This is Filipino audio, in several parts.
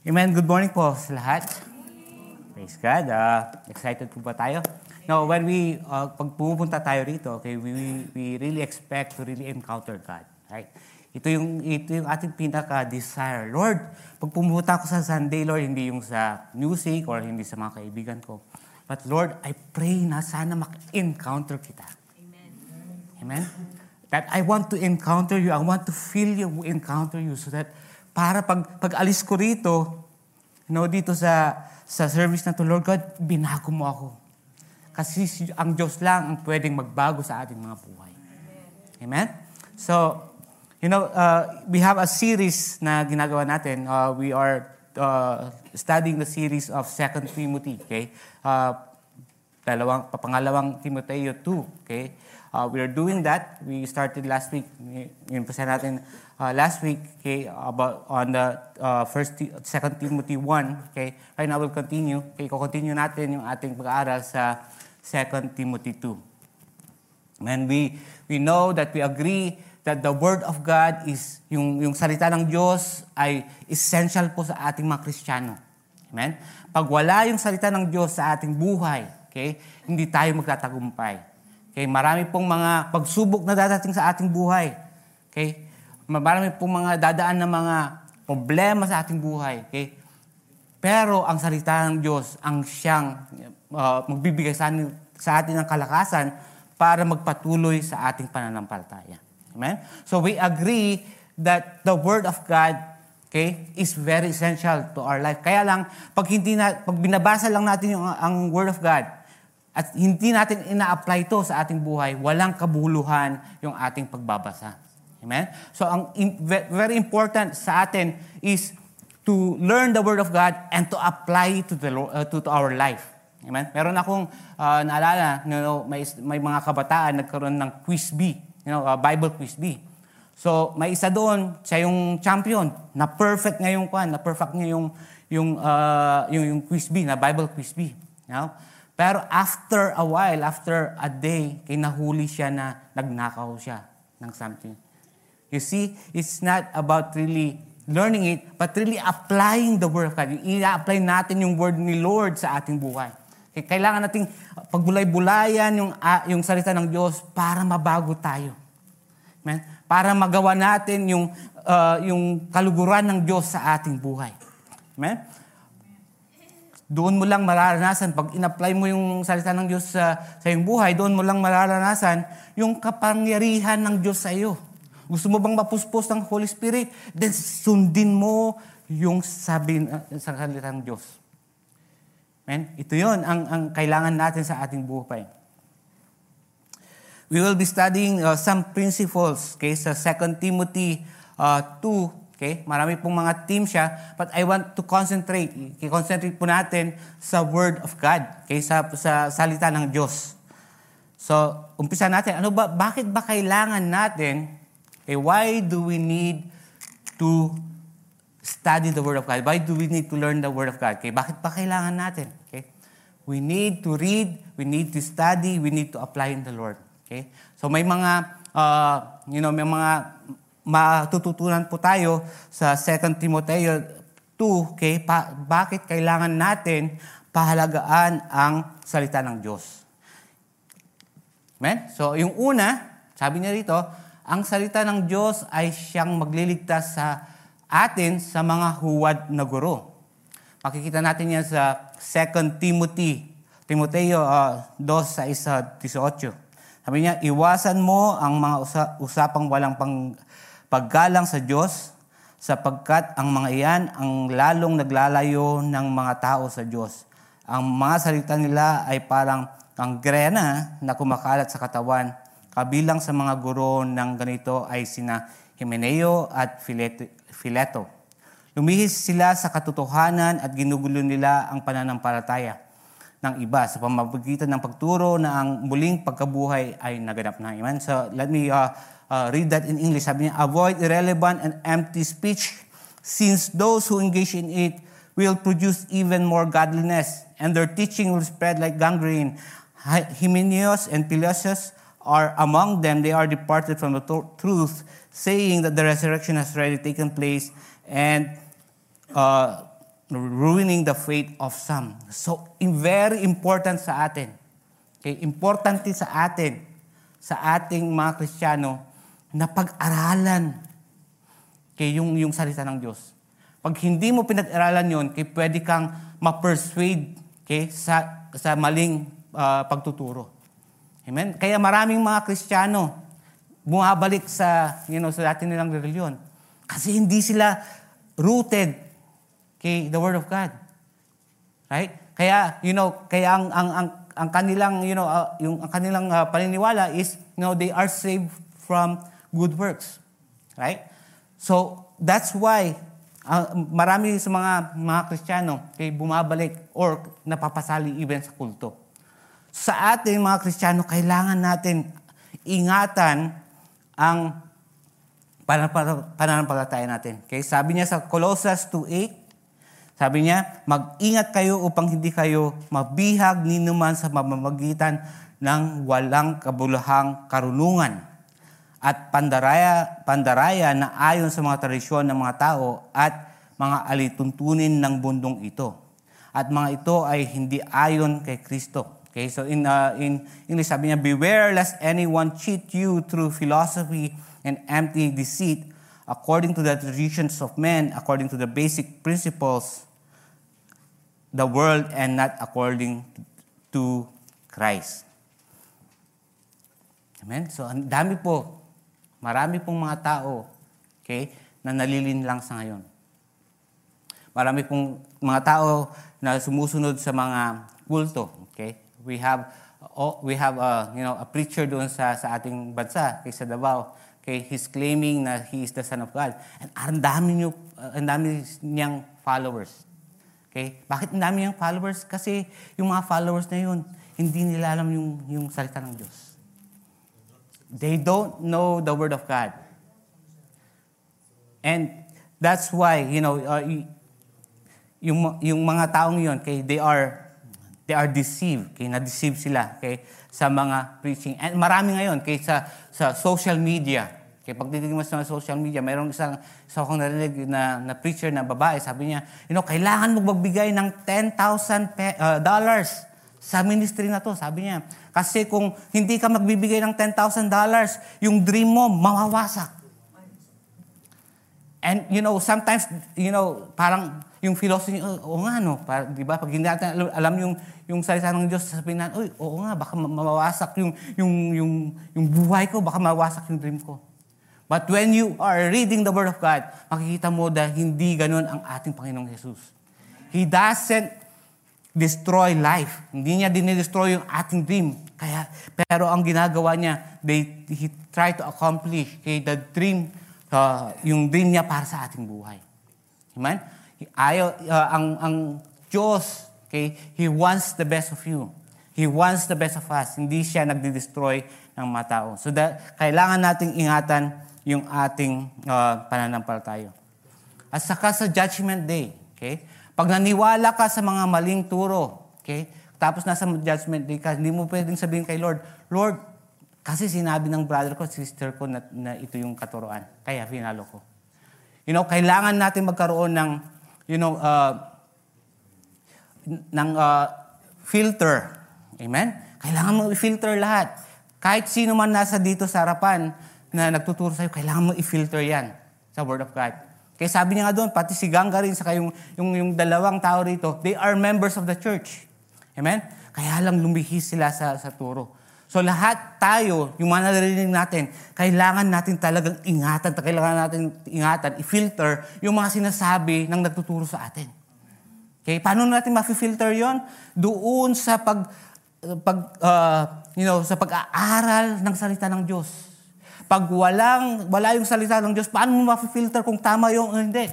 Amen. Good morning po sa lahat. Praise God. Excited po ba tayo? Now, when pag pumupunta tayo rito, okay, we really expect to really encounter God. Right? Ito yung ating pinaka-desire. Lord, pag pumunta ako sa Sunday, Lord, hindi yung sa music or hindi sa mga kaibigan ko. But Lord, I pray na sana mak-encounter kita. Amen. Amen? That I want to encounter you. I want to feel you, encounter you. So that para pag alis ko rito, you know, dito sa service na to, Lord God, binago mo ako. Kasi ang Diyos lang ang pwedeng magbago sa ating mga buhay. Amen? So, you know, we have a series na ginagawa natin. We are studying the series of 2 Timothy. Okay? Pangalawang Timoteo 2. Okay? We are doing that. We started last week. Present natin last week, okay, about on the 2 Timothy 1. Okay? Right now we'll continue. Okay, continue natin yung ating pag-aaral sa 2 Timothy 2. And we know that we agree that the Word of God is, yung salita ng Diyos ay essential po sa ating mga Kristiyano. Amen? Pag wala yung salita ng Diyos sa ating buhay, okay, hindi tayo magtatagumpay. Okay, marami pong mga pagsubok na dadating sa ating buhay. Okay? Marami pong mga dadaan na mga problema sa ating buhay. Okay? Pero ang salita ng Diyos ang siyang magbibigay sa atin ng kalakasan para magpatuloy sa ating pananampalataya. Amen? So we agree that the Word of God, okay, is very essential to our life. Kaya lang, pag binabasa lang natin ang Word of God, at hindi natin ina-apply ito sa ating buhay, walang kabuluhan yung ating pagbabasa. Amen? So, ang very important sa atin is to learn the Word of God and to apply it to our life. Amen? Meron akong naalala, you know, may mga kabataan nagkaroon ng quiz B, you know, Bible quiz B. So, may isa doon, siya yung champion, na perfect niya yung quiz B, na Bible quiz B. You know? Pero after a while, after a day, kinahuli siya na nagnakaw siya ng something. You see, it's not about really learning it, but really applying the Word of God. I-apply natin yung Word ni Lord sa ating buhay. Kailangan nating pagbulay-bulayan yung salita ng Diyos para mabago tayo. Amen? Para magawa natin yung kaluguran ng Diyos sa ating buhay. Amen? Doon mo lang mararanasan, pag in-apply mo yung salita ng Diyos sa iyong buhay, doon mo lang mararanasan yung kapangyarihan ng Diyos sa iyo. Gusto mo bang mapuspos ng Holy Spirit? Then sundin mo yung salita ng Diyos. Amen? Ito yun ang kailangan natin sa ating buhay. We will be studying some principles, okay, sa 2 Timothy 2. Okay? Marami pong mga team siya, but I want to concentrate. I-concentrate po natin sa Word of God, okay? Sa salita ng Diyos. So, umpisa natin. Bakit ba kailangan natin, okay, why do we need to study the Word of God? Why do we need to learn the Word of God? Okay? Bakit ba kailangan natin? Okay? We need to read, we need to study, we need to apply in the Lord. Okay? So, may mga, matututunan po tayo sa 2 Timoteo 2, okay, bakit kailangan natin pahalagaan ang salita ng Diyos. Amen? So, yung una, sabi niya rito, ang salita ng Diyos ay siyang magliligtas sa atin sa mga huwad na guro. Makikita natin yan sa 2 Timoteo 2:6-18. Sabi niya, iwasan mo ang mga usapang walang paggalang sa Diyos, sapagkat ang mga iyan ang lalong naglalayo ng mga tao sa Diyos. Ang mga salita nila ay parang kangrena na kumakalat sa katawan. Kabilang sa mga guro ng ganito ay sina Hymenaeus at Philetus. Lumihis sila sa katotohanan at ginugulo nila ang pananampalataya ng iba sa pamamagitan ng pagturo na ang muling pagkabuhay ay naganap na. Amen? So, let me read that in English. Sabi niya, avoid irrelevant and empty speech, since those who engage in it will produce even more godliness, and their teaching will spread like gangrene. Hymenaeus and Philetus are among them. They are departed from the truth, saying that the resurrection has already taken place, and ruining the faith of some. So, very important sa atin. Okay, importante sa atin, sa ating mga Kristiyano, na pag-aralan okay, yung salita ng Diyos. Pag hindi mo pinag-aralan yun, okay, pwede kang ma-persuade okay, sa maling pagtuturo. Amen? Kaya maraming mga Kristiyano bumabalik sa dati nilang reliyon. Kasi hindi sila rooted kay the Word of God. Right? Kaya, kaya ang kanilang, ang kanilang paniniwala is, they are saved from good works. Right? So, that's why marami sa mga Kristiyano okay, bumabalik or napapasali even sa kulto. Sa ating mga Kristiyano, kailangan natin ingatan ang pananampalataya natin. Okay? Sabi niya sa Colossians 2:8, sabi niya, mag-ingat kayo upang hindi kayo mabihag ninuman sa mamamagitan ng walang kabulahang karunungan at pandaraya na ayon sa mga tradisyon ng mga tao at mga alituntunin ng bundong ito. At mga ito ay hindi ayon kay Kristo. Okay, so in English, sabi niya, beware lest anyone cheat you through philosophy and empty deceit according to the traditions of men, according to the basic principles, the world, and not according to Christ. Amen? So, marami pong mga tao okay, na nalilinlang sa ngayon. Marami pong mga tao na sumusunod sa mga kulto. Okay? We have a preacher doon sa ating bansa, kay sa Davao. Okay, he's claiming na he is the Son of God. And ang dami niyang followers. Okay? Bakit ang dami niyang followers? Kasi yung mga followers na yun, hindi nila alam yung salita ng Diyos. They don't know the Word of God. And that's why, yung mga taong yun, okay, they are deceived. Okay? Na-deceive sila okay? Sa mga preaching. And marami ngayon okay? sa social media. Okay? Pag titignan mo sa social media, mayroong isa akong narinig na preacher na babae. Sabi niya, kailangan mo magbigay ng $10,000 sa ministry na to. Sabi niya, kasi kung hindi ka magbibigay ng $10,000, yung dream mo mawawasak. And sometimes, parang yung philosophy, oo nga no, di ba? Pag hindi natin alam yung salita ng Diyos, sasabihin natin, oo nga, baka mawasak yung buhay ko, baka mawasak yung dream ko. But when you are reading the Word of God, makikita mo na hindi ganun ang ating Panginoong Jesus. He doesn't destroy life. Hindi niya dinidestroy yung ating dream. Pero ang ginagawa niya, he try to accomplish the dream yung dream niya para sa ating buhay. Amen? Ang Diyos, okay, He wants the best of you. He wants the best of us. Hindi siya nagdi-destroy ng mga tao. So, kailangan nating ingatan yung ating pananampalataya. At saka sa Judgment Day, okay, pag naniwala ka sa mga maling turo, okay, tapos nasa Judgment Day ka, hindi mo pwedeng sabihin kay Lord, Lord, kasi sinabi ng brother ko, sister ko na ito yung katuruan. Kaya finalo ko. Kailangan natin magkaroon ng, filter. Amen? Kailangan mo i-filter lahat. Kahit sino man nasa dito sa harapan na nagtuturo sa'yo, kailangan mo i-filter yan sa Word of God. Kaya sabi niya nga doon, pati si Ganga rin, saka yung dalawang tao rito, they are members of the church. Amen? Kaya lang lumihis sila sa turo. So lahat tayo, yung mga naririnig natin, kailangan natin talagang ingatan. Kailangan natin ingatan, i-filter yung mga sinasabi ng nagtuturo sa atin. Okay? Paano natin ma-filter yon? Doon sa sa pag-aaral ng salita ng Diyos. Pag wala yung salita ng Diyos, paano mo ma-filter kung tama yung hindi?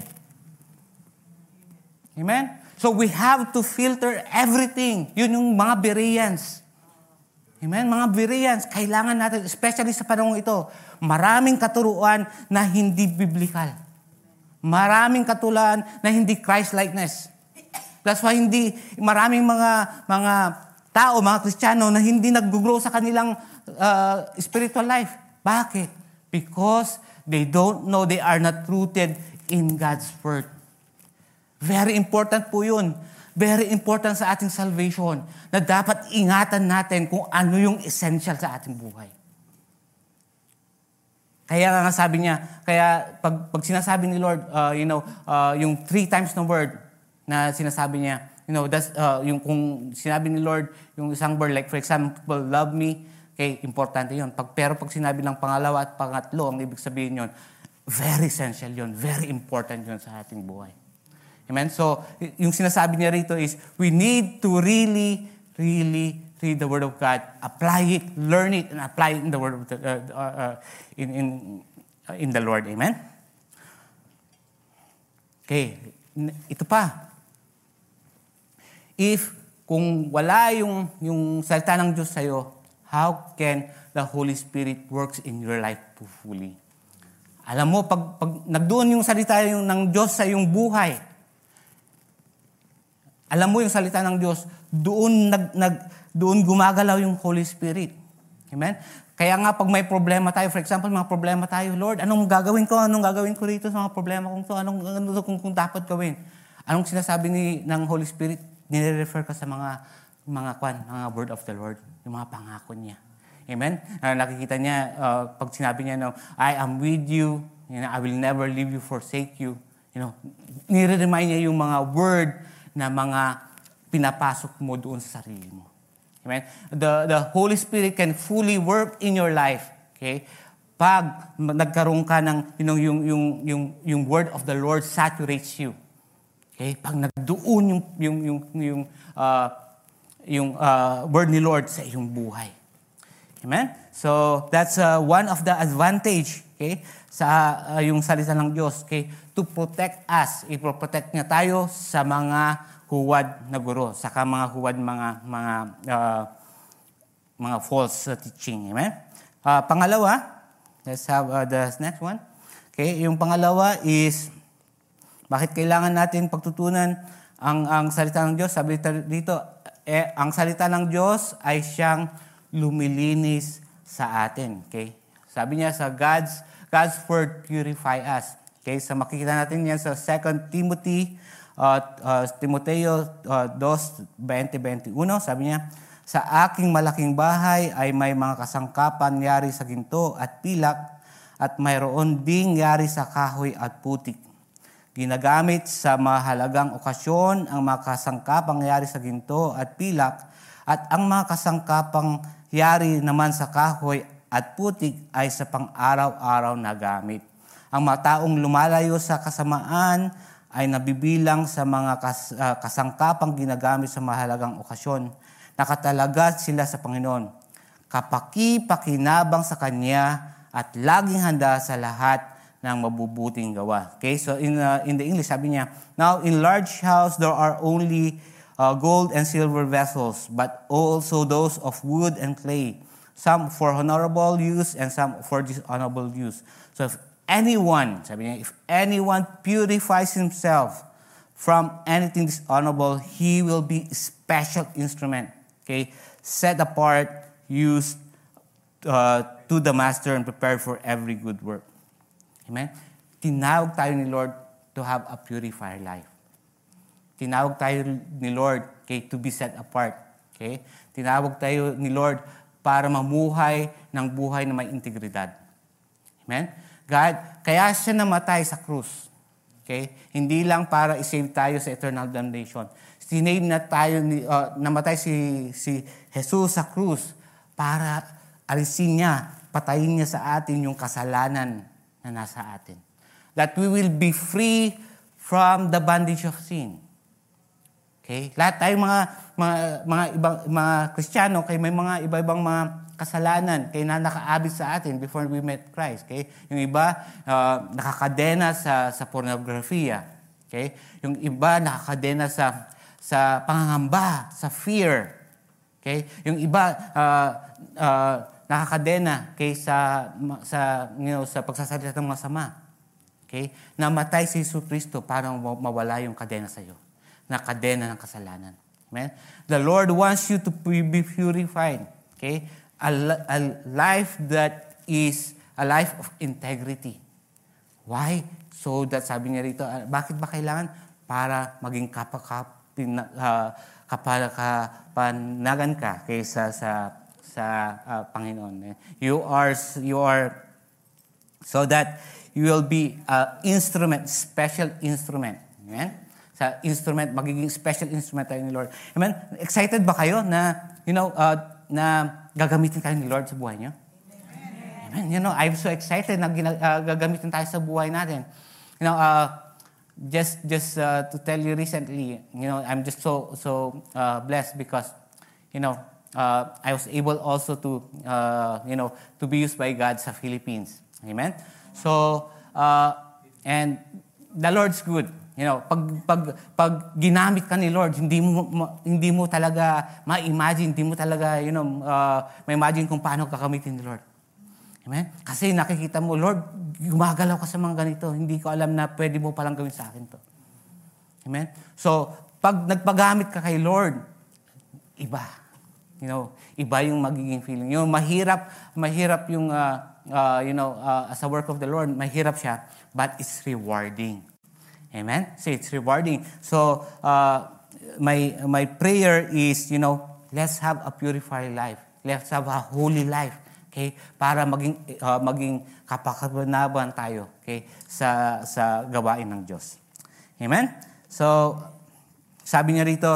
Amen? So we have to filter everything. Yun yung mga Bereans. Amen? Mga Bereans, kailangan natin, especially sa panahon ito, maraming katuruan na hindi biblical. Maraming katuruan na hindi Christ-likeness. That's why maraming mga tao, mga Kristiyano, na hindi nag-grow sa kanilang spiritual life. Bakit? Because they don't know they are not rooted in God's Word. Very important po yun. Very important sa ating salvation na dapat ingatan natin kung ano yung essential sa ating buhay. Kaya nga sabi niya, kaya pag sinasabi ni Lord, yung 3 times na word na sinasabi niya, that's, yung kung sinabi ni Lord, yung isang word, like for example, love me, okay, importante yun. Pero pag sinabi ng pangalawa at pangatlo, ang ibig sabihin yun, very essential yun, very important yun sa ating buhay. Amen? So, yung sinasabi niya rito is, we need to really, really read the Word of God, apply it, learn it, and apply it in the Word of the, in the Lord. Amen? Okay. Ito pa. Kung wala yung salita ng Diyos sa'yo, how can the Holy Spirit works in your life fully? Alam mo, pag nagdoon yung salita ng Diyos sa iyong buhay, alam mo yung salita ng Diyos, doon gumagalaw yung Holy Spirit. Amen? Kaya nga pag may problema tayo, for example, mga problema tayo, Lord, anong gagawin ko? Anong gagawin ko rito sa mga problema kong to? Anong dapat gawin? Anong sinasabi ng Holy Spirit? Nire-refer ka sa mga word of the Lord, yung mga pangako niya. Amen? Nakikita niya, pag sinabi niya, I am with you, I will never leave you, forsake you. Nire-remind niya yung mga word na mga pinapasok mo doon sa sarili mo. Amen? The Holy Spirit can fully work in your life. Okay? Pag nagkaroon ka ng yung word of the Lord saturates you. Okay? Pag nagdoon yung word ni Lord sa iyong buhay. Amen? So that's one of the advantage, okay? Sa yung salita ng Diyos, okay? To protect us. Ipoprotect niya tayo sa mga huwad na guro, saka mga huwad mga false teaching. Amen? Pangalawa, let's have the next one. Okay, yung pangalawa is bakit kailangan natin pagtutunan ang salita ng Diyos? Sabi dito, ang salita ng Diyos ay siyang lumilinis sa atin. Okay? Sabi niya sa God's word purify us. Okay, so makikita natin yan sa 2 Timothy, Timoteo 2:20-21. Sabi niya, sa aking malaking bahay ay may mga kasangkapan yari sa ginto at pilak at mayroon ding yari sa kahoy at putik. Ginagamit sa mahalagang okasyon ang mga kasangkapang yari sa ginto at pilak at ang mga kasangkapang yari naman sa kahoy at putik ay sa pang-araw-araw na gamit. Ang mga taong lumalayo sa kasamaan ay nabibilang sa mga kasangkapang ginagamit sa mahalagang okasyon. Nakatalaga sila sa Panginoon. Kapaki-pakinabang sa Kanya at laging handa sa lahat ng mabubuting gawa. Okay, so in the English, sabi niya, now in large house there are only gold and silver vessels, but also those of wood and clay, some for honorable use and some for dishonorable use. So if anyone purifies himself from anything dishonorable, he will be a special instrument, okay, set apart, used to the master and prepared for every good work. Amen? Tinawag tayo ni Lord to have a purified life. Tinawag tayo ni Lord, okay, to be set apart. Okay? Tinawag tayo ni Lord para mamuhay ng buhay na may integridad. Amen? God, kaya siya namatay sa krus. Okay? Hindi lang para i-save tayo sa eternal damnation. Sinave na tayo, namatay si Jesus sa krus para alisin niya, patayin niya sa atin yung kasalanan na nasa atin. That we will be free from the bondage of sin. Okay? Lahat tayo mga ibang mga Kristiyano, kay may mga iba-ibang mga kasalanan kaya na nakaabig sa atin before we met Christ. Okay? Yung iba nakakadena sa pornografiya. Okay? Yung iba nakakadena sa pangangamba, sa fear. Okay? Yung iba nakakadena kay sa pagsasalita ng masama. Okay? Namatay si Jesus Cristo para mawala yung kadena sa iyo. Na kadena ng kasalanan. Amen? The Lord wants you to be purified. Okay? A life that is a life of integrity. Why? So that sabi niya rito, bakit ba kailangan? para maging kapanagan ka kaysa sa Panginoon. You are so that you will be special instrument. Amen? Sa instrument, magiging special instrument tayo ni Lord. Amen? Excited ba kayo na, na gagamitin tayo ni Lord sa buhay niyo? Amen? I'm so excited na gagamitin tayo sa buhay natin. Just to tell you recently, I'm just so blessed because, I was able also to, to be used by God sa Philippines. Amen? So, and the Lord's good. Pag ginamit ka ni Lord, hindi mo talaga ma-imagine, hindi mo talaga, ma-imagine kung paano kakamitin ni Lord. Amen? Kasi nakikita mo, Lord, gumagalaw ka sa mga ganito. Hindi ko alam na pwede mo palang gawin sa akin to. Amen? So, pag nagpagamit ka kay Lord, iba. Iba yung magiging feeling. Mahirap yung, as a work of the Lord, mahirap siya, but it's rewarding. Amen? So it's rewarding. So my prayer is, let's have a purified life. Let's have a holy life. Okay? Para maging kapakabanaban tayo, okay, sa gawain ng Diyos. Amen? So sabi niya rito,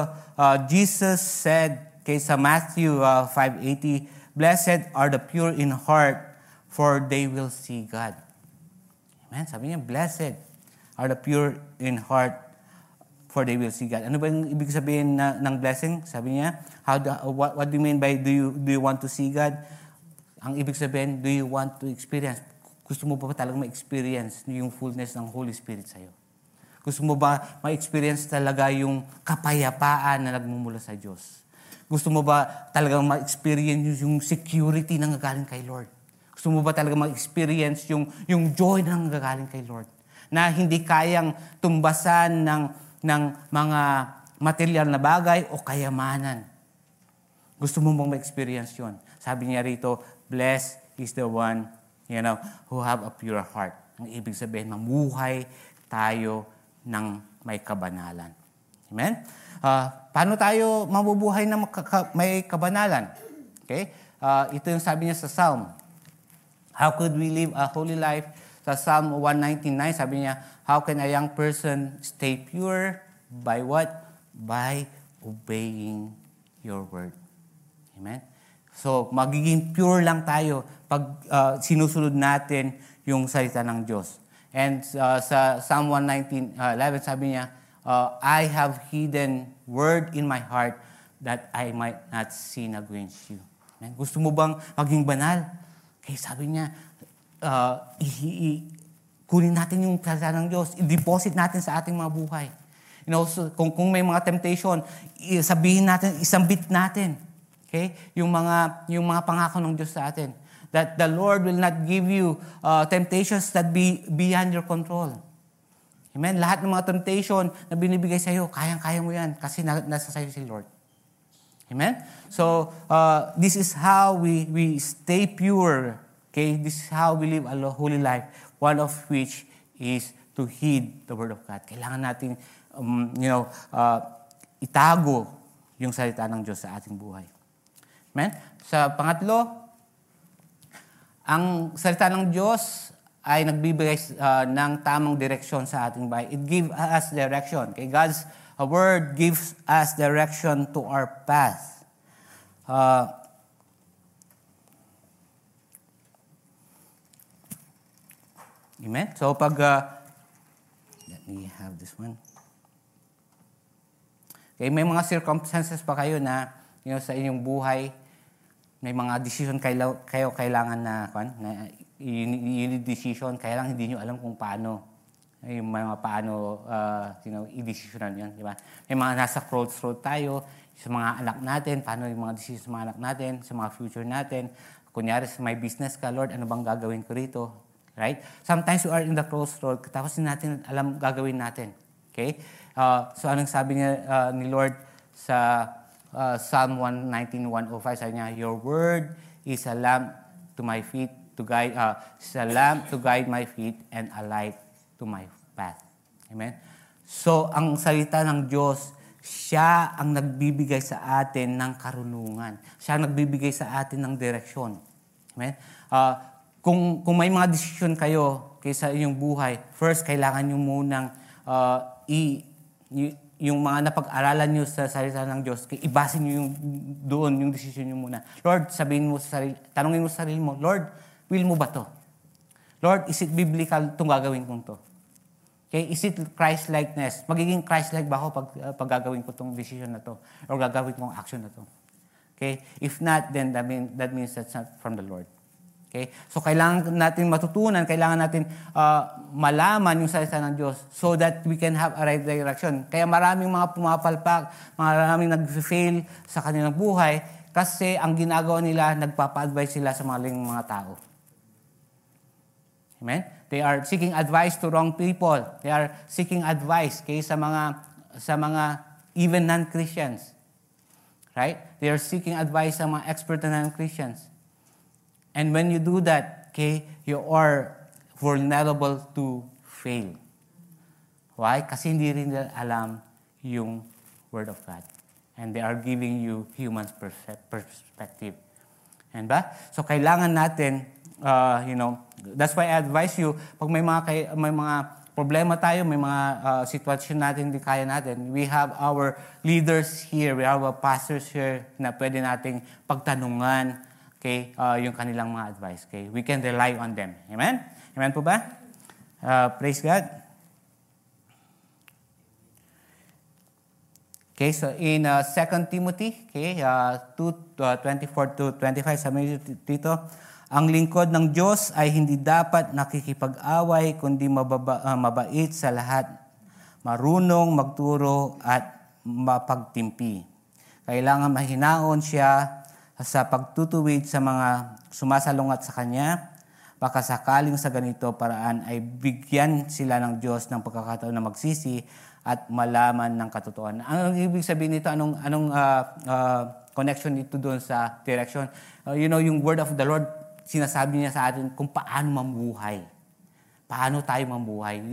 Jesus said, okay, sa Matthew 5:80, "Blessed are the pure in heart, for they will see God." Amen? Sabi niya, blessed are the pure in heart, for they will see God. Ano ba yung ibig sabihin ng blessing? Sabi niya, what do you mean by do you want to see God? Ang ibig sabihin, do you want to experience? Gusto mo ba talaga ma-experience yung fullness ng Holy Spirit sa'yo? Gusto mo ba ma-experience talaga yung kapayapaan na nagmumula sa Diyos? Gusto mo ba talaga ma-experience yung security na nagaling kay Lord? Gusto mo ba talaga mag-experience yung joy na nanggagaling kay Lord? Na hindi kayang tumbasan ng mga material na bagay o kayamanan. Gusto mo bang ma-experience yun? Sabi niya rito, blessed is the one, who have a pure heart. Ang ibig sabihin, mamuhay tayo ng may kabanalan. Amen? Paano tayo mabubuhay ng may kabanalan? Okay? Ito yung sabi niya sa Psalm. How could we live a holy life? Sa Psalm 119:9, sabi niya, how can a young person stay pure? By what? By obeying your word. Amen? So, magiging pure lang tayo pag sinusunod natin yung salita ng Diyos. And sa Psalm 119:11, sabi niya, I have hidden word in my heart that I might not sin against you. Amen? Gusto mo bang maging banal? Kaya sabi niya, kunin natin yung salita ng Diyos, i-deposit natin sa ating mga buhay. So kung may mga temptation, sabihin natin, isambit natin. Okay? Yung mga pangako ng Diyos sa atin. That the Lord will not give you temptations that be beyond your control. Amen? Lahat ng mga temptation na binibigay sa iyo, kayang-kaya mo yan kasi nasa sayo si Lord. Amen? So, this is how we stay pure. Okay? This is how we live a holy life. One of which is to heed the Word of God. Kailangan natin, itago yung salita ng Diyos sa ating buhay. Amen? Sa pangatlo, ang salita ng Diyos ay nagbibigay ng tamang direksyon sa ating buhay. It gives us direction. Okay? God's a word gives us direction to our path. Amen? So, let me have this one. Okay, may mga circumstances pa kayo na, sa inyong buhay, may mga decision kayo kailangan na you need decision, kailangan hindi nyo alam kung paano. Yung mga paano i-desisyonan yun, di ba? May mga nasa crossroad tayo sa mga anak natin, paano yung mga decision sa mga anak natin, sa mga future natin. Kunyari, sa may business ka, Lord, ano bang gagawin ko rito? Right? Sometimes you are in the crossroad, tapos hindi natin alam gagawin natin. Okay? So, anong sabi niya ni Lord sa Psalm 119:105? Sabi niya, your word is a lamp to my feet, is a lamp to guide my feet and a light to my path. Amen? So, ang salita ng Diyos, siya ang nagbibigay sa atin ng karunungan. Siya ang nagbibigay sa atin ng direksyon. Amen? Kung may mga desisyon kayo kaysa inyong buhay, first, kailangan nyo munang yung mga napag-aralan nyo sa salita ng Diyos, ibasin nyo doon yung desisyon nyo muna. Lord, sabihin mo sa sarili, tanungin mo sa sarili mo, Lord, will mo ba to? Lord, is it biblical itong gagawin kong to? Okay, is it Christ-likeness? Magiging Christ-like ba ako pag gagawin ko itong decision na to? Or gagawin kong action na to? Okay? If not, then that means that's not from the Lord. Okay? So, kailangan natin matutunan, kailangan natin malaman yung salita ng Diyos so that we can have a right direction. Kaya maraming mga pumapalpak, maraming nag-fail sa kanilang buhay kasi ang ginagawa nila, nagpapa-advise sila sa maling mga tao. Amen? They are seeking advice to wrong people. They are seeking advice kaysa sa mga even non-Christians. Right? They are seeking advice sa mga expert na non-Christians. And when you do that, okay, you are vulnerable to fail. Why? Kasi hindi rin nila alam yung Word of God. And they are giving you human perspective. And ba? So, kailangan natin, that's why I advise you, pag may mga problema tayo, may mga sitwasyon natin, hindi kaya natin, we have our leaders here, we have our pastors here na pwede nating pagtanungan, okay, yung kanilang mga advice. Okay? We can rely on them. Amen? Amen po ba? Praise God. Okay, so in 2 Timothy, okay, 2:24 to 25, sabi dito, ang lingkod ng Diyos ay hindi dapat nakikipag-away, kundi mabait sa lahat, marunong magturo at mapagtimpi. Kailangan mahinaon siya sa pagtutuwid sa mga sumasalungat sa kanya, baka sakaling sa ganito paraan ay bigyan sila ng Diyos ng pagkakataon na magsisi at malaman ng katotohanan. Ang ibig sabihin nito, anong connection nito doon sa direction? Yung word of the Lord, sinasabi niya sa atin kung paano mamuhay. Paano tayo mamuhay?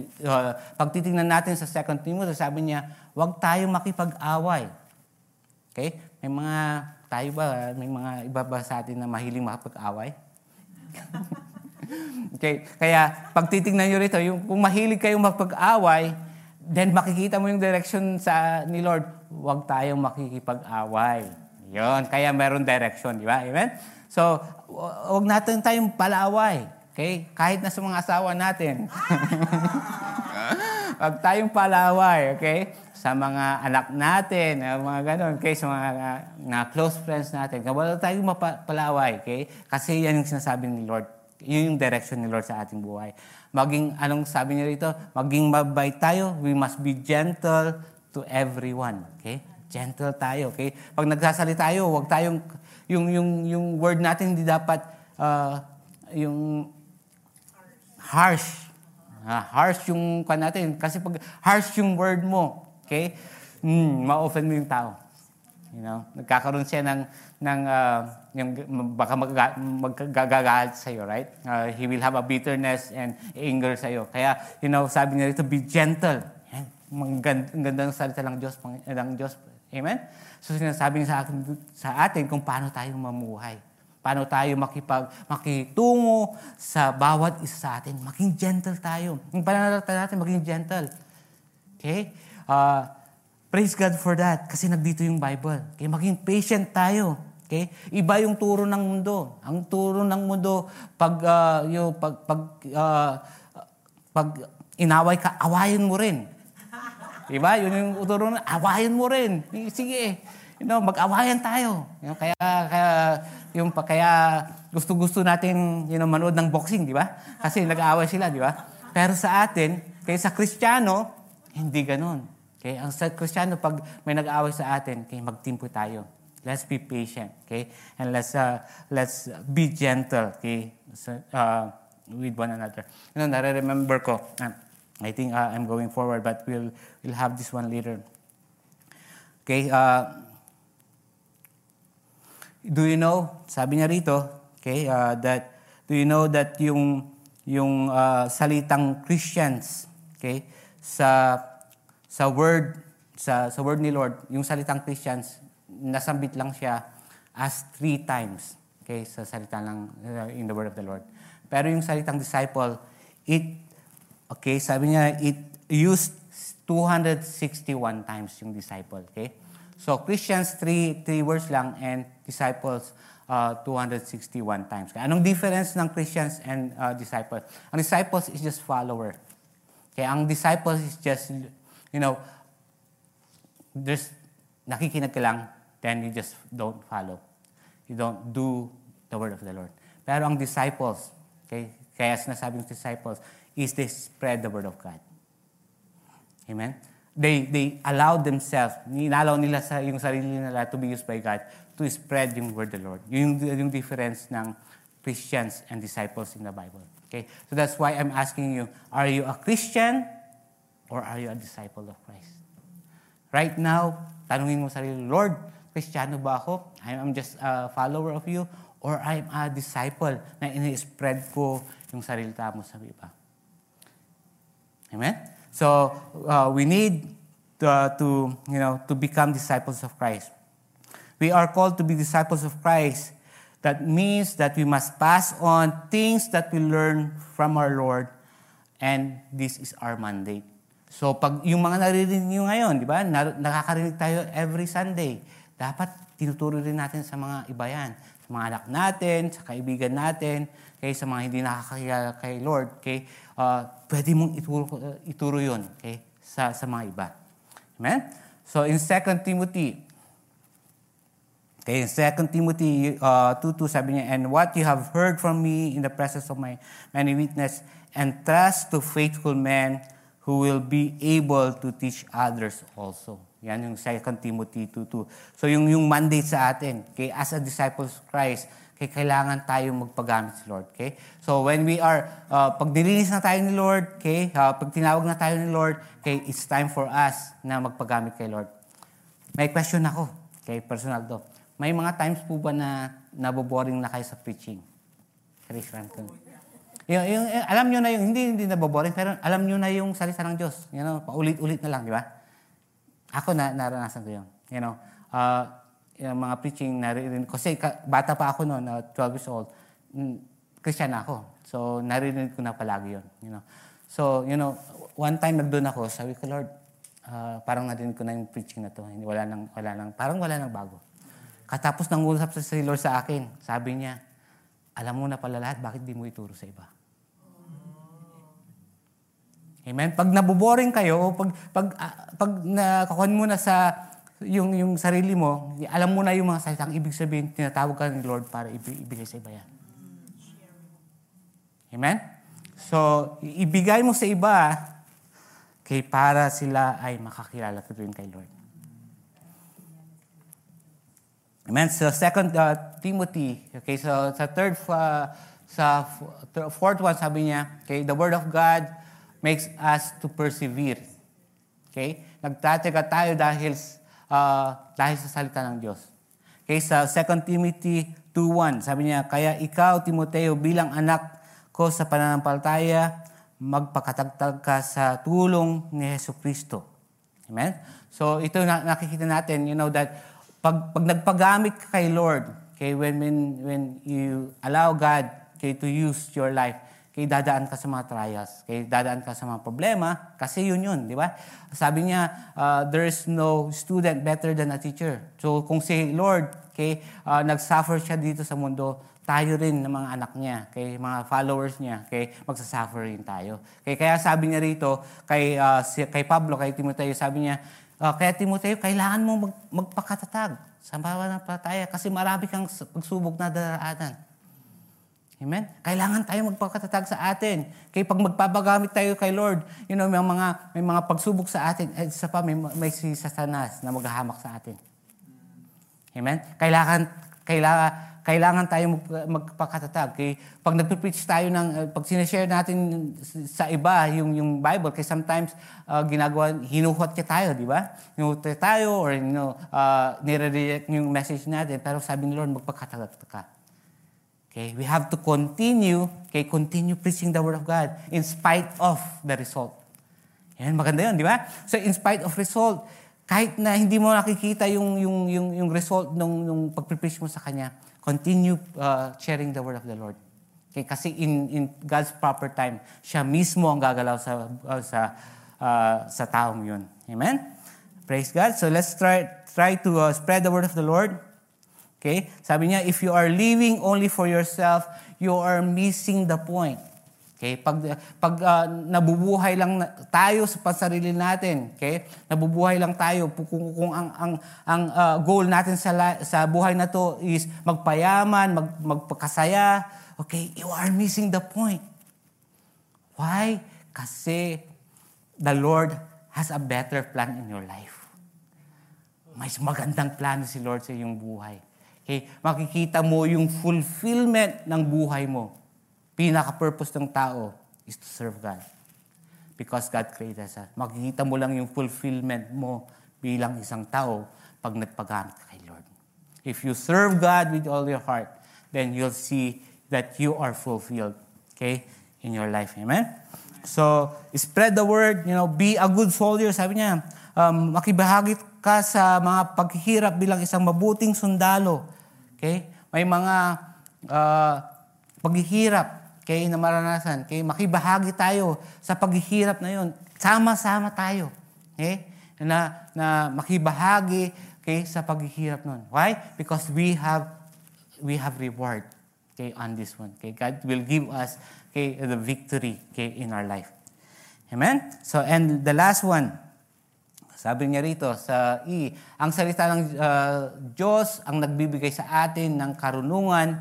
Pag titingnan natin sa 2 Timothy, sabi niya, huwag tayong makipag-away. Okay? May mga iba ba sa atin na mahiling makapag-away? Okay, kaya pag titingnan nyo rito, kung mahilig kayong makapag-away, then makikita mo yung direction ni Lord, huwag tayong makikipag-away. Yun, kaya meron direction, di ba? Amen? So, huwag natin tayong palaaway. Okay? Kahit na sa mga asawa natin. Huwag tayong palaaway, okay? Sa mga anak natin, mga ganun, okay? Sa mga na close friends natin. Wala tayong mapalaway, okay? Kasi yan yung sinasabi ni Lord. Yun yung direction ni Lord sa ating buhay. Maging, anong sabi niya rito? Maging mabait tayo, we must be gentle to everyone, okay? Gentle tayo, okay? Pag nagsasalita tayo, huwag tayong, yung word natin hindi dapat, yung harsh yung kwan natin. Kasi pag harsh yung word mo, okay? Ma-offend mo yung tao. Nagkakaroon siya ng baka magagalit sa'yo, right? He will have a bitterness and anger sa'yo. Kaya, sabi niya rito, be gentle. Ang ganda ng salita ng Diyos. Amen? So, sinasabi niya sa atin kung paano tayo mamuhay. Paano tayo makitungo sa bawat isa sa atin. Maging gentle tayo. Yung pananalataya natin, maging gentle. Okay? Praise God for that kasi nagdito yung Bible. Okay, maging patient tayo. Okay? Iba yung turo ng mundo. Ang turo ng mundo pag inaway ka, awayin mo rin. Diba? Yun yung turo ng awayin mo rin. Sige. Mag-awayan tayo. Kaya gusto-gusto natin manood ng boxing, di ba? Kasi nag-aaway sila, di ba? Pero sa atin, kaysa Kristiyano, hindi ganoon. Okay, ang sa Kristiyano, pag may nag-aaway sa atin, okay, magtimpo tayo. Let's be patient, okay? And let's be gentle, okay? With one another. Nare-remember ko. I think I'm going forward, but we'll have this one later. Okay, do you know, sabi niya rito, okay, that do you know that yung salitang Christians, okay, sa sa word ni Lord, yung salitang Christians, nasambit lang siya as 3 times. Okay, sa salita lang, in the word of the Lord. Pero yung salitang disciple, sabi niya, it used 261 times yung disciple. Okay? So, Christians, 3 words lang, and disciples, 261 times. Anong difference ng Christians and disciples? Ang disciples is just follower. Okay? Ang disciples is just, there's nakikinig ka lang, then you just don't follow. You don't do the word of the Lord. Pero ang disciples, okay? Kaya sinasabing disciples, is they spread the word of God. Amen? They allowed themselves, inalaw nila sa yung sarili nila to be used by God to spread yung word of the Lord. Yung difference ng Christians and disciples in the Bible. Okay? So that's why I'm asking you, are you a Christian or are you a disciple of Christ? Right now, tanungin mo sarili, Lord, Kristiyano ba ako? I'm just a follower of you, or I'm a disciple na ini-spread ko yung salita mo sa iba. Amen? So we need to become disciples of Christ. We are called to be disciples of Christ. That means that we must pass on things that we learn from our Lord, and this is our mandate. So pag yung mga naririnig niyo ngayon, di ba? Nakakarinig tayo every Sunday. Dapat tinuturo rin natin sa mga iba yan. Sa mga anak natin, sa kaibigan natin, okay, sa mga hindi nakakakilala kay Lord. Okay? Pwede mong ituro yun, okay, sa mga iba. Amen? So in 2 Timothy, okay, in 2 Timothy 2:2, sabi niya, and what you have heard from me in the presence of my many witnesses, and trust to faithful men who will be able to teach others also. Yan yung 2 Timothy 2:2. So yung mandate sa atin, okay, as a disciples of Christ, okay, kailangan tayong magpagamit sa Lord. Okay? So when we are, pag nilinis na tayo ni Lord, okay, pag tinawag na tayo ni Lord, okay, it's time for us na magpagamit kay Lord. May question ako, okay, personal to. May mga times po ba na naboboring na kayo sa preaching? Chris Rankin. Yung, alam nyo na yung, hindi naboboring, pero alam nyo na yung salita ng Diyos. Paulit-ulit na lang, di ba? Ako naranasan ko yun. Yung mga preaching naririnig ko. Kasi bata pa ako noon, 12 years old. Christian ako. So, naririnig ko na palagi yun. So, one time nagdoon ako, sabi ko, Lord, parang narinig ko na yung preaching na to. Parang wala nang bago. Katapos nang usap si Lord sa akin, sabi niya, alam mo na pala lahat, bakit di mo ituro sa iba? Amen. Pag naboboring kayo, pag nakakuan mo na sa yung sarili mo, alam mo na yung mga salitang ibig sabihin, tinatawag ka ni Lord para ibigay sa iba yan. Amen? So, ibigay mo sa iba kay para sila ay makakilala rin kay Lord. Amen? So, 2 Timothy, okay, so sa fourth one, sabi niya, okay, the word of God makes us to persevere. Okay? Nagtatyaga tayo dahil sa salita ng Diyos. Okay? Sa 2 Timothy 2:1, sabi niya, kaya ikaw, Timoteo, bilang anak ko sa pananampalataya, magpakatagtag ka sa tulong ni Jesucristo. Amen? So, ito nakikita natin, that pag nagpagamit ka kay Lord, okay, when you allow God, okay, to use your life, kaya dadaan ka sa mga trials, kaya dadaan ka sa mga problema, kasi yun, di ba? Sabi niya, there is no student better than a teacher. So kung si Lord, okay, nagsuffer siya dito sa mundo, tayo rin ng mga anak niya, kay mga followers niya, kay magsasuffer rin tayo. Kaya sabi niya rito, kay Pablo, kay Timoteo, sabi niya, kaya Timoteo, kailangan mong magpakatatag sa pananampalataya kasi marami kang pagsubok na daraanan. Amen? Kailangan tayo magpakatatag sa atin. Kaya pag magpapagamit tayo kay Lord, may mga pagsubok sa atin. At isa pa, may si Satanas na maghahamak sa atin. Amen? Kailangan tayo magpakatatag. Kaya pag nagpe-preach tayo, pag sinashare natin sa iba yung Bible, kaya sometimes hinuhotya tayo, di ba? Hinuhotya tayo or nire-reject yung message natin. Pero sabi ni Lord, magpakatatag ka. Okay, we have to continue preaching the word of God in spite of the result. Yan, maganda yun, di ba? So in spite of result, kahit na hindi mo nakikita yung result nung pagpipreach mo sa kanya, continue sharing the word of the Lord. Okay, kasi in God's proper time, siya mismo ang gagalaw sa taong yun. Amen. Praise God. So let's try to spread the word of the Lord. Okay? Sabi niya, if you are living only for yourself, you are missing the point. Okay, pag nabubuhay lang tayo sa pansarili natin, okay? Nabubuhay lang tayo kung ang goal natin sa buhay na to is magpayaman, magpakasaya, okay? You are missing the point. Why? Kasi the Lord has a better plan in your life. Mas magandang plano si Lord sa iyong buhay. Okay, makikita mo yung fulfillment ng buhay mo. Pinaka-purpose ng tao is to serve God. Because God created us. Makikita mo lang yung fulfillment mo bilang isang tao pag nagpagamit kay Lord. If you serve God with all your heart, then you'll see that you are fulfilled, okay, in your life. Amen? So, spread the word. You know, be a good soldier. Sabi niya, makibahagi ka sa mga paghihirap bilang isang mabuting sundalo. Okay? May mga paghihirap. Okay, na maranasan. Okay, makibahagi tayo sa paghihirap na yun. Sama-sama tayo. Okay? Na makibahagi, okay, sa paghihirap nun. Why? Because we have reward, okay, on this one. Okay, God will give us, okay, the victory, okay, in our life. Amen? So, and the last one, sabi niya rito sa E, ang salita ng Diyos ang nagbibigay sa atin ng karunungan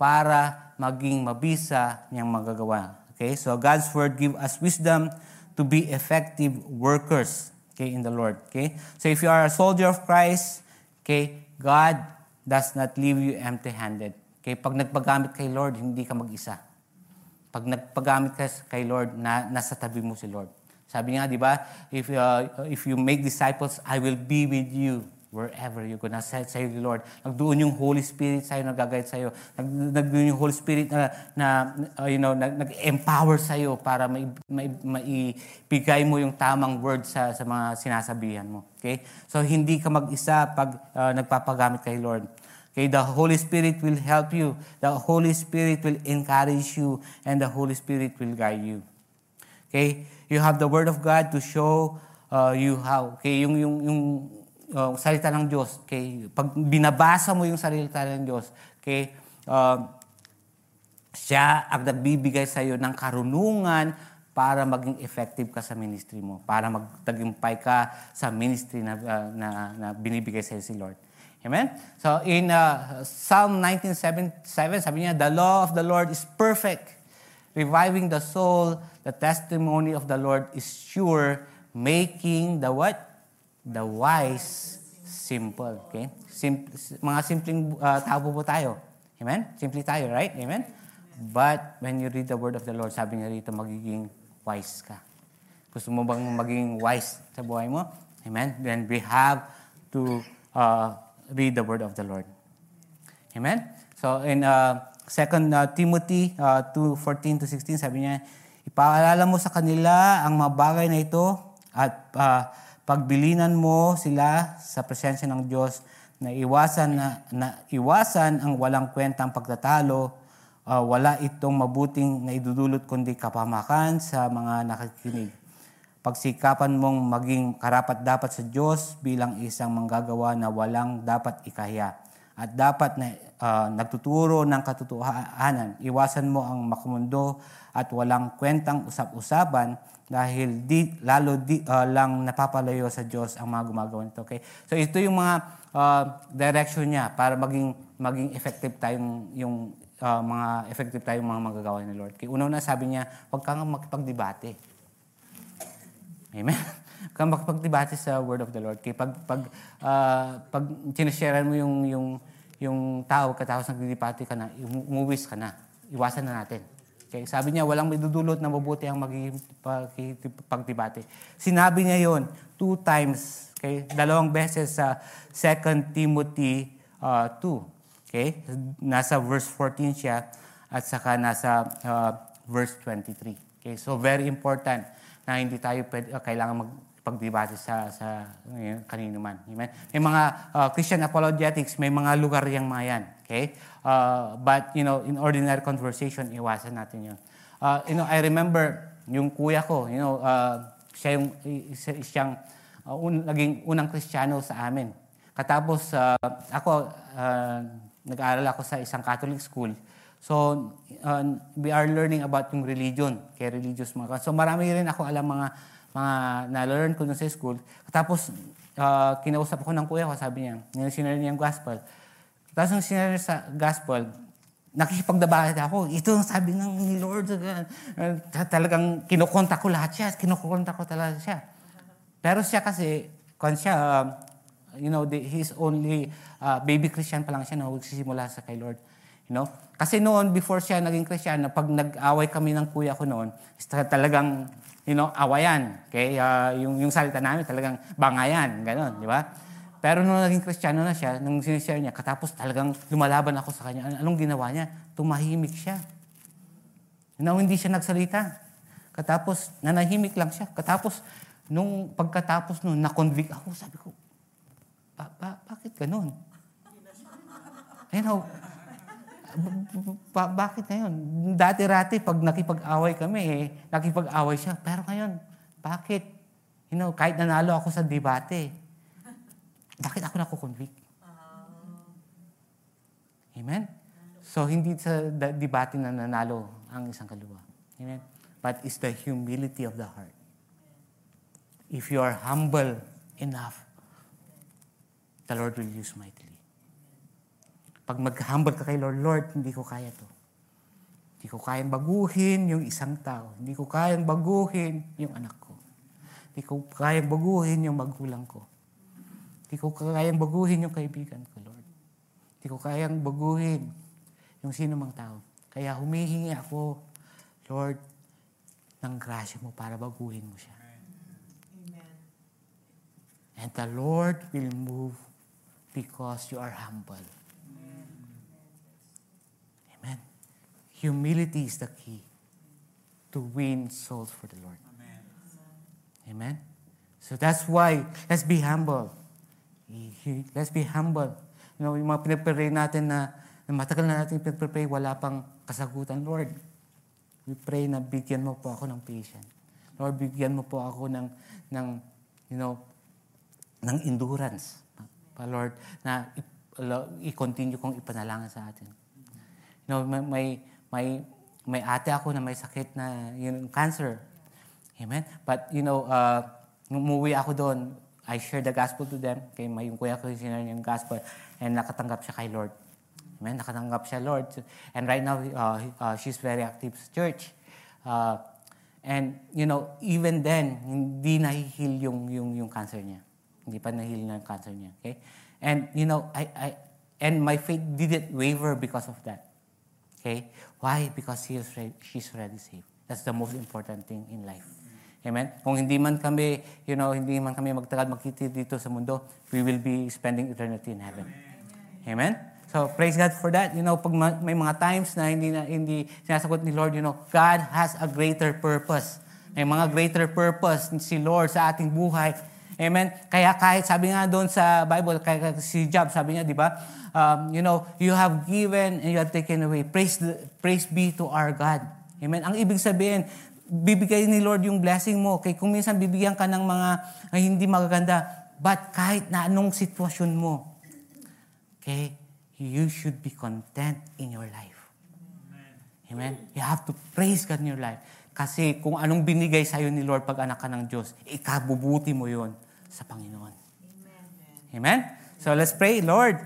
para maging mabisa niyang magagawa. Okay? So God's word give us wisdom to be effective workers, okay, in the Lord. Okay? So if you are a soldier of Christ, okay, God does not leave you empty-handed. Okay? Pag nagpagamit kay Lord, hindi ka mag-isa. Pag nagpagamit ka kay Lord, nasa tabi mo si Lord. Sabi niya, di ba, if you make disciples, I will be with you. Wherever you go, nasa sa'yo ni Lord. Nagdoon yung Holy Spirit sa'yo, nagagayad sa'yo. Nagdoon yung Holy Spirit na nag-empower sa'yo para maibigay mo yung tamang word sa mga sinasabihan mo. Okay? So, hindi ka mag-isa pag nagpapagamit kay Lord. Okay? The Holy Spirit will help you. The Holy Spirit will encourage you. And the Holy Spirit will guide you. Okay? You have the Word of God to show you how. Okay? Yung salita ng Diyos, okay? Pag binabasa mo yung salita ng Diyos, okay? Siya ang nagbibigay sa iyo ng karunungan para maging effective ka sa ministry mo, para magtagumpay ka sa ministry na binibigay sa iyo si Lord. Amen? So in Psalm 19:7, sabi niya, the law of the Lord is perfect, reviving the soul. The testimony of the Lord is sure, making the what? The wise, simple. Okay? Mga simpleng tao po tayo. Amen? Simple tayo, right? Amen? But when you read the word of the Lord, sabi niya rito, magiging wise ka. Gusto mo bang maging wise sa buhay mo? Amen? Then we have to read the word of the Lord. Amen? So in 2 Timothy 2:14-16, sabi niya, ipaalala mo sa kanila ang mga bagay na ito at pagbilinan mo sila sa presensya ng Diyos na iwasan ang walang kwentang pagtatalo, wala itong mabuting na idudulot kundi kapamakan sa mga nakikinig. Pagsikapan mong maging karapat-dapat sa Diyos bilang isang manggagawa na walang dapat ikahiya at dapat na nagtuturo ng katotohanan. Iwasan mo ang makumundo at walang kwentang usap-usapan dahil lang napapalayo sa Diyos ang mga gumagawa nito. Okay? So ito yung mga direction niya para maging effective tayong mga magagawa ni Lord. Okay? Una sabi niya, huwag kang makipagdebate. Amen. Huwag kang makipagdebate sa word of the Lord. Okay? Pag sinasharean mo yung tao, katapos nagdidebate ka na, umuwis ka na. Iwasan na natin. Okay, sabi niya, walang idudulot na mabuti ang pagdebate. Sinabi niya yon 2 times, okay? 2 beses sa 2 Timothy 2. Okay? Nasa verse 14 siya at saka nasa verse 23. Okay? So very important na hindi tayo kailangan magpagdebate sa kanino man. Amen? May mga Christian apologetics, may mga lugar yung mga yan. Okay? But, you know, in ordinary conversation, iwasan natin yun. You know, I remember yung kuya ko, you know, siyang unang Kristiyano sa amin. Katapos, ako, nag-aaral ako sa isang Catholic school. So, we are learning about yung religion. Kaya religious mga. So, marami rin ako alam mga na-learn ko sa school. Tapos, kinausap ako ng kuya ko. Sabi niya, sinare niya yung gospel. Tapos, nung sinare sa gospel, nakikipagdabahit ako. Ito ang sabi ng Lord. Talagang kinukontak ko lahat siya. Kinukontak ko talaga siya. Pero siya kasi, you know, he's only baby Christian pa lang siya na nagsisimula sa kay Lord. You know? Kasi noon, before siya naging Christian, pag nag-away kami ng kuya ko noon, talagang, you know, awayan. Okay? Yung salita namin, talagang bangayan. Ganon, di ba? Pero noong naging Kristiyano na siya, nung sinishare niya, katapos talagang lumalaban ako sa kanya. Anong ginawa niya? Tumahimik siya. You know, hindi siya nagsalita. Katapos, nanahimik lang siya. Katapos, pagkatapos noon, na-convict ako. Sabi ko, bakit ganun? You know, bakit ngayon? Dati-rati, pag nakipag-away kami, nakipag-away siya. Pero ngayon, bakit? You know, kahit nanalo ako sa debate, bakit ako nakukonvict? Amen? So, hindi sa debate na nanalo ang isang kaluluwa. Amen? But it's the humility of the heart. If you are humble enough, the Lord will use mightily. Pag mag-humble ka kay Lord, Lord, hindi ko kaya to. Hindi ko kayang baguhin yung isang tao. Hindi ko kayang baguhin yung anak ko. Hindi ko kayang baguhin yung magulang ko. Hindi ko kayang baguhin yung kaibigan ko, Lord. Hindi ko kayang baguhin yung sino mang tao. Kaya humihingi ako, Lord, ng grasya mo para baguhin mo siya. Amen. And the Lord will move because you are humble. Humility is the key to win souls for the Lord. Amen. Amen? So that's why, let's be humble. Let's be humble. You know, yung mga pinagpray natin na matagal na natin pinagpray, wala pang kasagutan. Lord, we pray na bigyan mo po ako ng patience. Lord, bigyan mo po ako ng you know, ng endurance. Pa, Lord, na i-continue kong ipanalangin sa atin. You know, may ate ako na may sakit na yun, cancer. Amen? But, you know, nung umuwi ako doon, I shared the gospel to them. Kaya may yung kuya ko yung sinare yung gospel. And nakatanggap siya kay Lord. Amen? Nakatanggap siya, Lord. And right now, she's very active sa church. And, you know, even then, hindi nahihil yung cancer niya. Hindi pa nahihil na yung cancer niya. Okay? And, you know, and my faith didn't waver because of that. Okay? Why? Because she's already saved. That's the most important thing in life. Amen? Kung hindi man kami, you know, hindi man kami magtagal magkita dito sa mundo, we will be spending eternity in heaven. Amen? So, praise God for that. You know, pag may mga times na hindi sinasagot ni Lord, you know, God has a greater purpose. May mga greater purpose si Lord sa ating buhay. Amen? Kaya kahit sabi nga doon sa Bible, kaya si Job, sabi niya, di ba? You know, you have given and you have taken away. Praise be to our God. Amen? Ang ibig sabihin, bibigay ni Lord yung blessing mo. Kaya kung minsan bibigyan ka ng mga hindi magaganda, but kahit na anong sitwasyon mo, okay, you should be content in your life. Amen? You have to praise God in your life. Kasi kung anong binigay sa'yo ni Lord pag anak ka ng Diyos, ikabubuti mo yon sa Panginoon. Amen. Amen? So let's pray, Lord.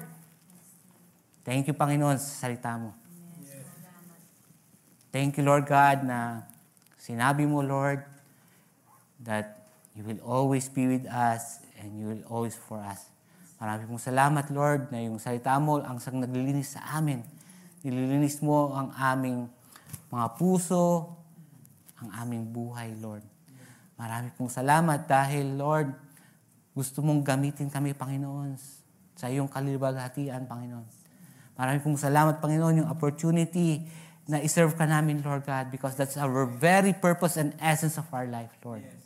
Thank you, Panginoon, sa salita mo. Yes. Thank you, Lord God, na sinabi mo, Lord, that you will always be with us and you will always for us. Marami mong salamat, Lord, na yung salita mo ang sang naglilinis sa amin. Nililinis mo ang aming mga puso, ang aming buhay, Lord. Marami pong salamat dahil, Lord, gusto mong gamitin kami, Panginoon, sa iyong kalibagatian, Panginoon. Marami pong salamat, Panginoon, yung opportunity na iserve ka namin, Lord God, because that's our very purpose and essence of our life, Lord. Yes.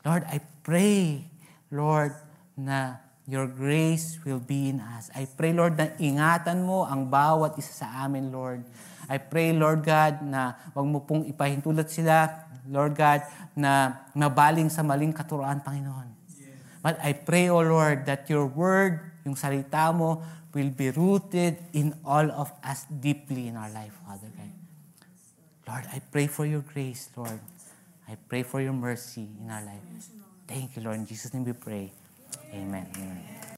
Lord, I pray, Lord, na your grace will be in us. I pray, Lord, na ingatan mo ang bawat isa sa amin, Lord. I pray, Lord God, na wag mo pong ipahintulot sila, Lord God, na nabaling sa maling katuroan, Panginoon. Yes. But I pray, O Lord, that your word, yung salita mo, will be rooted in all of us deeply in our life, Father God. Lord, I pray for your grace, Lord. I pray for your mercy in our life. Thank you, Lord. In Jesus' name we pray. Amen. Amen.